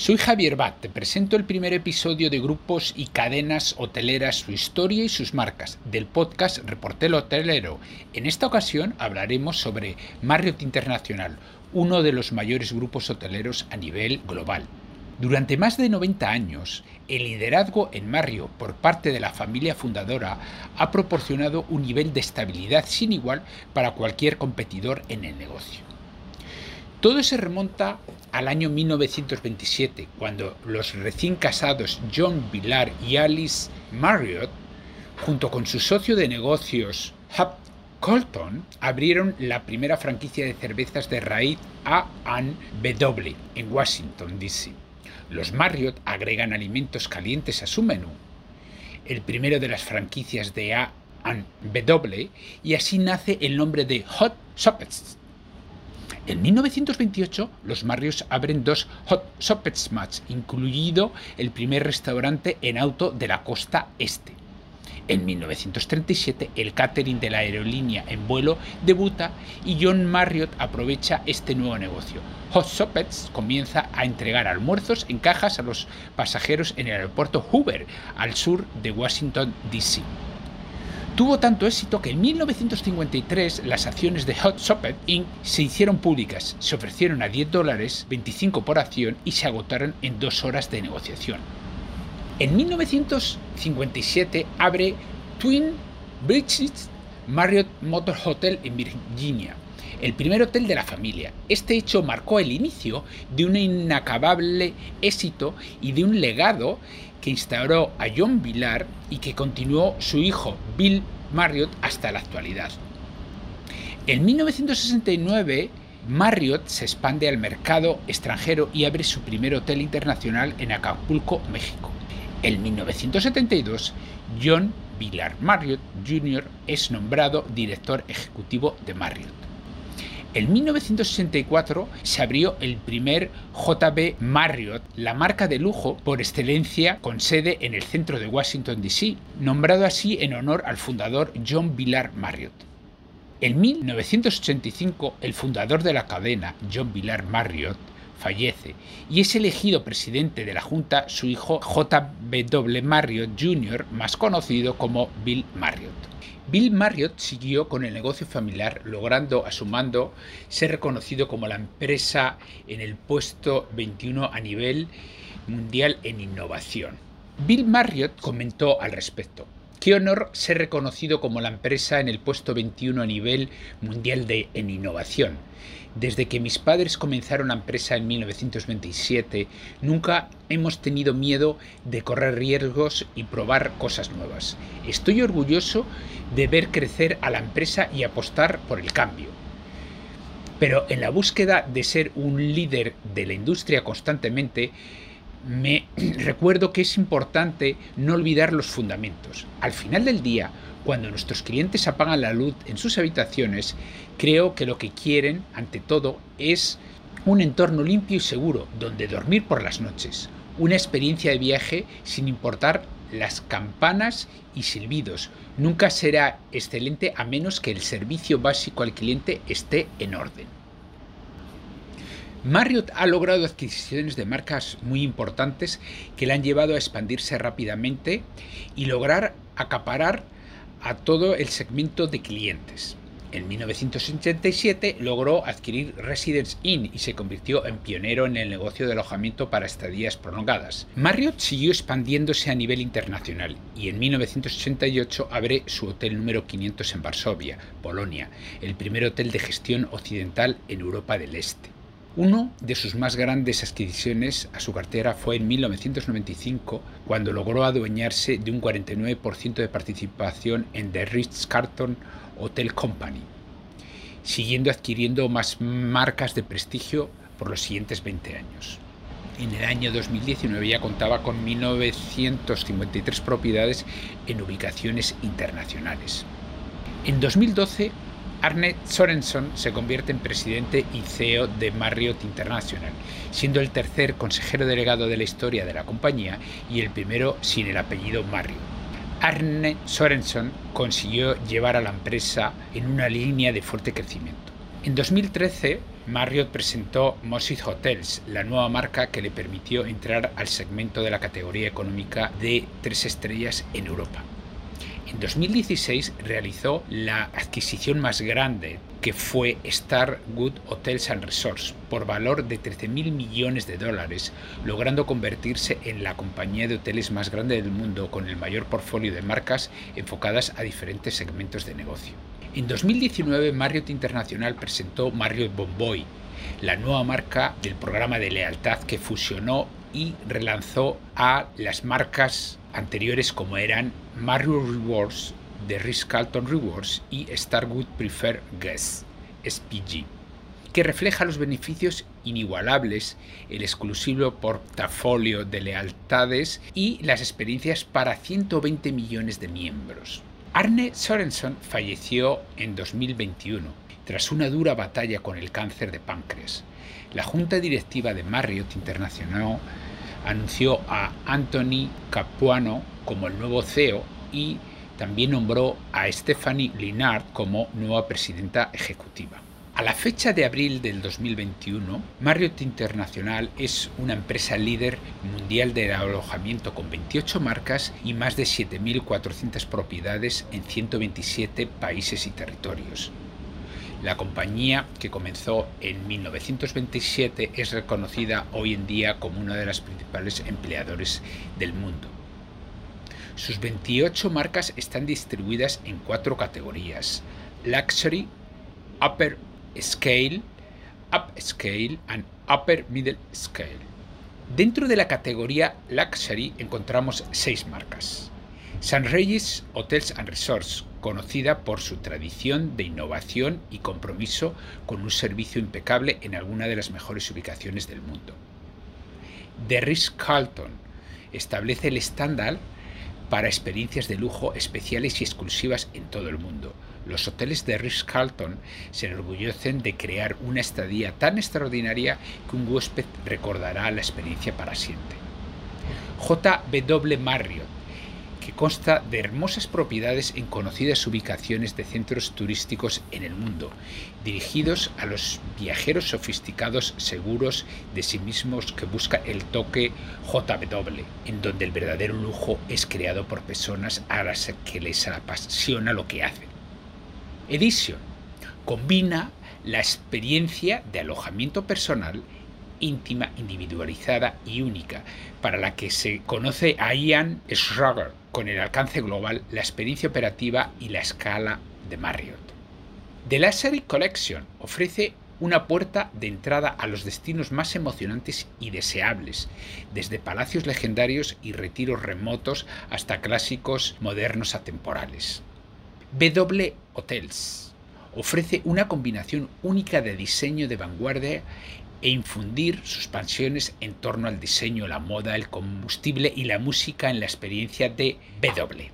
Soy Javier Bat, te presento el primer episodio de Grupos y Cadenas Hoteleras, su historia y sus marcas, del podcast Reportero Hotelero. En esta ocasión hablaremos sobre Marriott International, uno de los mayores grupos hoteleros a nivel global. Durante más de 90 años, el liderazgo en Marriott por parte de la familia fundadora ha proporcionado un nivel de estabilidad sin igual para cualquier competidor en el negocio. Todo se remonta al año 1927, cuando los recién casados John Willard y Alice Marriott, junto con su socio de negocios Hub Colton, abrieron la primera franquicia de cervezas de raíz A&W en Washington, D.C. Los Marriott agregan alimentos calientes a su menú, el primero de las franquicias de A&W, y así nace el nombre de Hot Shoppets. En 1928, los Marriott abren dos Hot Shoppets Mats, incluido el primer restaurante en auto de la costa este. En 1937, el catering de la aerolínea en vuelo debuta y John Marriott aprovecha este nuevo negocio. Hot Shoppets comienza a entregar almuerzos en cajas a los pasajeros en el aeropuerto Hoover, al sur de Washington, D.C. Tuvo tanto éxito que en 1953 las acciones de Hot Shoppers Inc. se hicieron públicas, se ofrecieron a $10, 25 por acción, y se agotaron en 2 horas de negociación. En 1957 abre Twin Bridges Marriott Motor Hotel en Virginia, el primer hotel de la familia. Este hecho marcó el inicio de un inacabable éxito y de un legado que instauró a John Willard y que continuó su hijo Bill Marriott hasta la actualidad. En 1969, Marriott se expande al mercado extranjero y abre su primer hotel internacional en Acapulco, México. En 1972, John Willard Marriott Jr. es nombrado director ejecutivo de Marriott. En 1964 se abrió el primer J.B. Marriott, la marca de lujo por excelencia con sede en el centro de Washington, D.C., nombrado así en honor al fundador John Willard Marriott. En 1985, el fundador de la cadena, John Willard Marriott, fallece y es elegido presidente de la junta su hijo J.B.W. Marriott Jr., más conocido como Bill Marriott. Bill Marriott siguió con el negocio familiar, logrando a su mando ser reconocido como la empresa en el puesto 21 a nivel mundial en innovación. Bill Marriott comentó al respecto: "Qué honor ser reconocido como la empresa en el puesto 21 a nivel mundial en innovación. Desde que mis padres comenzaron la empresa en 1927, nunca hemos tenido miedo de correr riesgos y probar cosas nuevas. Estoy orgulloso de ver crecer a la empresa y apostar por el cambio. Pero en la búsqueda de ser un líder de la industria constantemente, me recuerdo que es importante no olvidar los fundamentos. Al final del día, cuando nuestros clientes apagan la luz en sus habitaciones, creo que lo que quieren, ante todo, es un entorno limpio y seguro donde dormir por las noches, una experiencia de viaje sin importar las campanas y silbidos. Nunca será excelente a menos que el servicio básico al cliente esté en orden". Marriott ha logrado adquisiciones de marcas muy importantes que le han llevado a expandirse rápidamente y lograr acaparar a todo el segmento de clientes. En 1987 logró adquirir Residence Inn y se convirtió en pionero en el negocio de alojamiento para estadías prolongadas. Marriott siguió expandiéndose a nivel internacional y en 1988 abre su hotel número 500 en Varsovia, Polonia, el primer hotel de gestión occidental en Europa del Este. Uno de sus más grandes adquisiciones a su cartera fue en 1995, cuando logró adueñarse de un 49% de participación en The Ritz-Carlton Hotel Company, siguiendo adquiriendo más marcas de prestigio por los siguientes 20 años. En el año 2019 ya contaba con 1953 propiedades en ubicaciones internacionales. En 2012, Arne Sorenson se convierte en presidente y CEO de Marriott International, siendo el tercer consejero delegado de la historia de la compañía y el primero sin el apellido Marriott. Arne Sorenson consiguió llevar a la empresa en una línea de fuerte crecimiento. En 2013, Marriott presentó Moxy Hotels, la nueva marca que le permitió entrar al segmento de la categoría económica de 3 estrellas en Europa. En 2016 realizó la adquisición más grande, que fue Starwood Hotels and Resorts, por valor de $13.000 millones, logrando convertirse en la compañía de hoteles más grande del mundo, con el mayor portfolio de marcas enfocadas a diferentes segmentos de negocio. En 2019, Marriott International presentó Marriott Bonvoy, la nueva marca del programa de lealtad que fusionó y relanzó a las marcas anteriores, como eran Marriott Rewards, The Ritz-Carlton Rewards y Starwood Preferred Guests, SPG, que refleja los beneficios inigualables, el exclusivo portafolio de lealtades y las experiencias para 120 millones de miembros. Arne Sorenson falleció en 2021 tras una dura batalla con el cáncer de páncreas. La junta directiva de Marriott International anunció a Anthony Capuano como el nuevo CEO y también nombró a Stephanie Linard como nueva presidenta ejecutiva. A la fecha de abril del 2021, Marriott International es una empresa líder mundial del alojamiento con 28 marcas y más de 7.400 propiedades en 127 países y territorios. La compañía, que comenzó en 1927, es reconocida hoy en día como una de las principales empleadores del mundo. Sus 28 marcas están distribuidas en 4 categorías: Luxury, Upper Scale, Upscale and Upper Middle Scale. Dentro de la categoría Luxury encontramos 6 marcas. St. Regis Hotels and Resorts, conocida por su tradición de innovación y compromiso con un servicio impecable en alguna de las mejores ubicaciones del mundo. The Ritz-Carlton establece el estándar para experiencias de lujo especiales y exclusivas en todo el mundo. Los hoteles de Ritz-Carlton se enorgullecen de crear una estadía tan extraordinaria que un huésped recordará la experiencia para siempre. J.B.W. Marriott, que consta de hermosas propiedades en conocidas ubicaciones de centros turísticos en el mundo, dirigidos a los viajeros sofisticados, seguros de sí mismos, que buscan el toque JW, en donde el verdadero lujo es creado por personas a las que les apasiona lo que hacen. Edition combina la experiencia de alojamiento personal, íntima, individualizada y única, para la que se conoce a Ian Schroeder, con el alcance global, la experiencia operativa y la escala de Marriott. The Luxury Collection ofrece una puerta de entrada a los destinos más emocionantes y deseables, desde palacios legendarios y retiros remotos hasta clásicos modernos atemporales. W Hotels ofrece una combinación única de diseño de vanguardia e infundir sus pasiones en torno al diseño, la moda, el combustible y la música en la experiencia de W.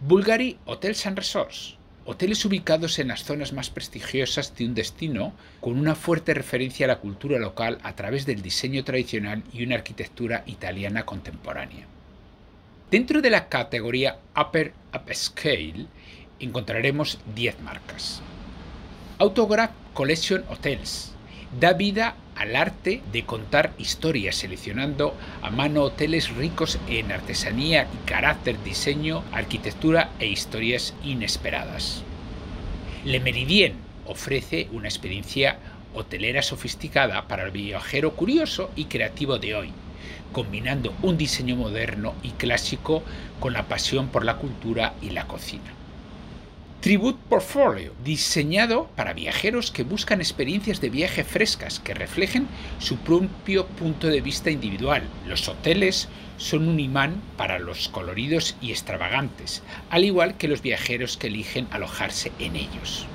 Bulgari Hotels and Resorts, hoteles ubicados en las zonas más prestigiosas de un destino, con una fuerte referencia a la cultura local a través del diseño tradicional y una arquitectura italiana contemporánea. Dentro de la categoría Upper Upscale encontraremos 10 marcas. Autograph Collection Hotels da vida al arte de contar historias, seleccionando a mano hoteles ricos en artesanía y carácter, diseño, arquitectura e historias inesperadas. Le Méridien ofrece una experiencia hotelera sofisticada para el viajero curioso y creativo de hoy, combinando un diseño moderno y clásico con la pasión por la cultura y la cocina. Tribute Portfolio, diseñado para viajeros que buscan experiencias de viaje frescas que reflejen su propio punto de vista individual. Los hoteles son un imán para los coloridos y extravagantes, al igual que los viajeros que eligen alojarse en ellos.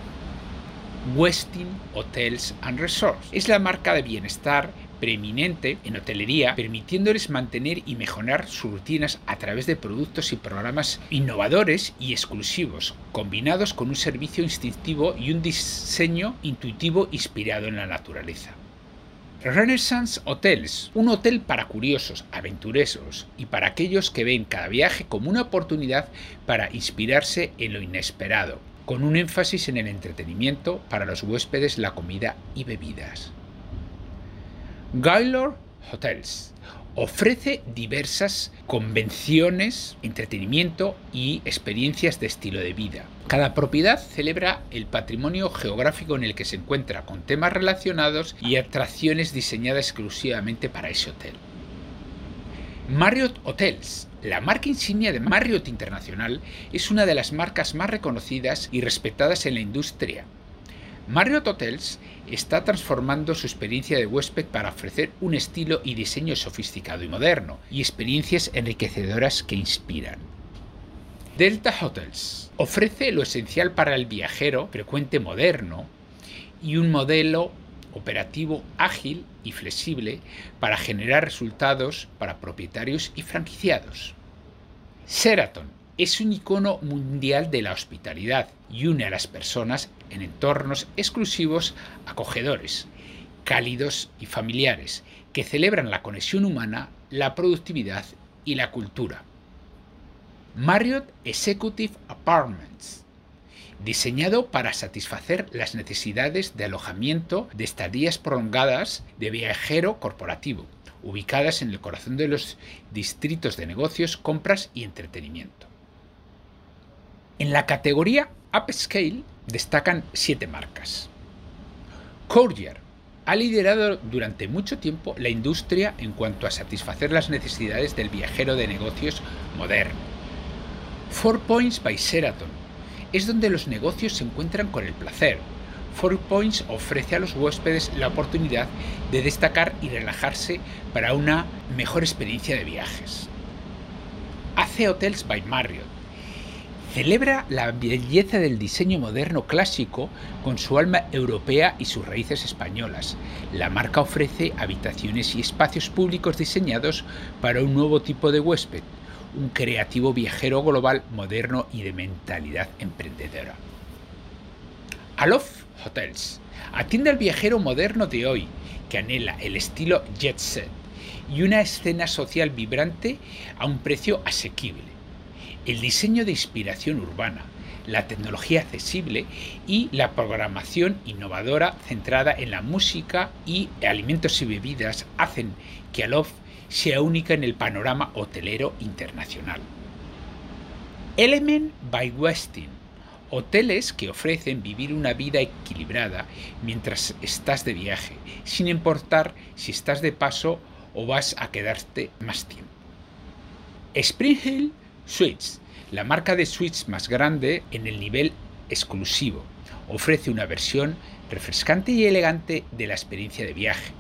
Westin Hotels and Resorts es la marca de bienestar preeminente en hotelería, permitiéndoles mantener y mejorar sus rutinas a través de productos y programas innovadores y exclusivos, combinados con un servicio instintivo y un diseño intuitivo inspirado en la naturaleza. Renaissance Hotels, un hotel para curiosos, aventureros y para aquellos que ven cada viaje como una oportunidad para inspirarse en lo inesperado, con un énfasis en el entretenimiento para los huéspedes, la comida y bebidas. Gaylord Hotels ofrece diversas convenciones, entretenimiento y experiencias de estilo de vida. Cada propiedad celebra el patrimonio geográfico en el que se encuentra, con temas relacionados y atracciones diseñadas exclusivamente para ese hotel. Marriott Hotels, la marca insignia de Marriott International, es una de las marcas más reconocidas y respetadas en la industria. Marriott Hotels está transformando su experiencia de huésped para ofrecer un estilo y diseño sofisticado y moderno, y experiencias enriquecedoras que inspiran. Delta Hotels ofrece lo esencial para el viajero frecuente moderno y un modelo operativo ágil y flexible para generar resultados para propietarios y franquiciados. Sheraton es un icono mundial de la hospitalidad y une a las personas en entornos exclusivos, acogedores, cálidos y familiares, que celebran la conexión humana, la productividad y la cultura. Marriott Executive Apartments, diseñado para satisfacer las necesidades de alojamiento de estadías prolongadas de viajero corporativo, ubicadas en el corazón de los distritos de negocios, compras y entretenimiento. En la categoría Upscale destacan 7 marcas. Courtyard ha liderado durante mucho tiempo la industria en cuanto a satisfacer las necesidades del viajero de negocios moderno. Four Points by Sheraton es donde los negocios se encuentran con el placer. Four Points ofrece a los huéspedes la oportunidad de destacar y relajarse para una mejor experiencia de viajes. AC Hotels by Marriott celebra la belleza del diseño moderno clásico con su alma europea y sus raíces españolas. La marca ofrece habitaciones y espacios públicos diseñados para un nuevo tipo de huésped, un creativo viajero global, moderno y de mentalidad emprendedora. Aloft Hotels atiende al viajero moderno de hoy, que anhela el estilo jet set y una escena social vibrante a un precio asequible. El diseño de inspiración urbana, la tecnología accesible y la programación innovadora centrada en la música y alimentos y bebidas hacen que Aloft sea única en el panorama hotelero internacional. Element by Westin, hoteles que ofrecen vivir una vida equilibrada mientras estás de viaje, sin importar si estás de paso o vas a quedarte más tiempo. Spring Hill Suites, la marca de suites más grande en el nivel exclusivo, ofrece una versión refrescante y elegante de la experiencia de viaje.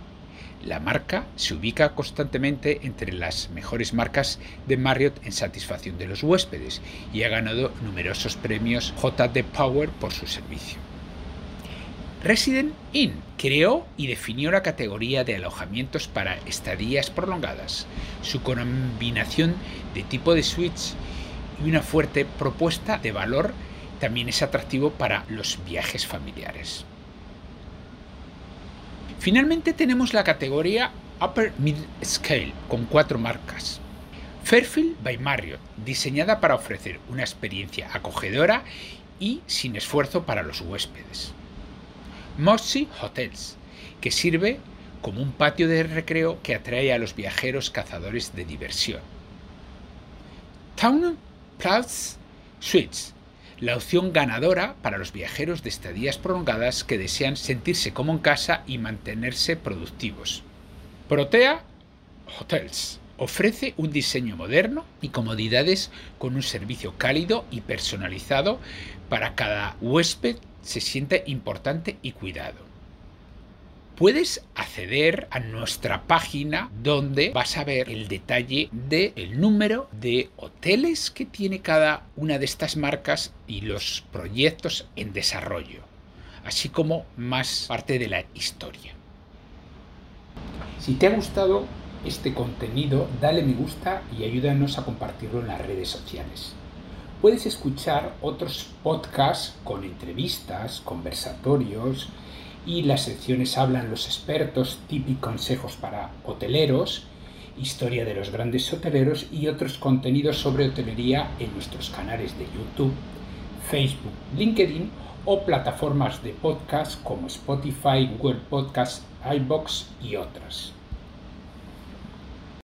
La marca se ubica constantemente entre las mejores marcas de Marriott en satisfacción de los huéspedes y ha ganado numerosos premios J.D. Power por su servicio. Residence Inn creó y definió la categoría de alojamientos para estadías prolongadas. Su combinación de tipo de suites y una fuerte propuesta de valor también es atractivo para los viajes familiares. Finalmente tenemos la categoría Upper Mid Scale con 4 marcas. Fairfield by Marriott, diseñada para ofrecer una experiencia acogedora y sin esfuerzo para los huéspedes. Moxy Hotels, que sirve como un patio de recreo que atrae a los viajeros cazadores de diversión. Town Place Suites, la opción ganadora para los viajeros de estadías prolongadas que desean sentirse como en casa y mantenerse productivos. Protea Hotels ofrece un diseño moderno y comodidades con un servicio cálido y personalizado para cada huésped se siente importante y cuidado. Puedes acceder a nuestra página donde vas a ver el detalle del número de hoteles que tiene cada una de estas marcas y los proyectos en desarrollo, así como más parte de la historia. Si te ha gustado este contenido, dale me gusta y ayúdanos a compartirlo en las redes sociales. Puedes escuchar otros podcasts con entrevistas, conversatorios, y las secciones Hablan los expertos, tips y consejos para hoteleros, historia de los grandes hoteleros y otros contenidos sobre hotelería en nuestros canales de YouTube, Facebook, LinkedIn o plataformas de podcast como Spotify, Google Podcasts, iVoox y otras.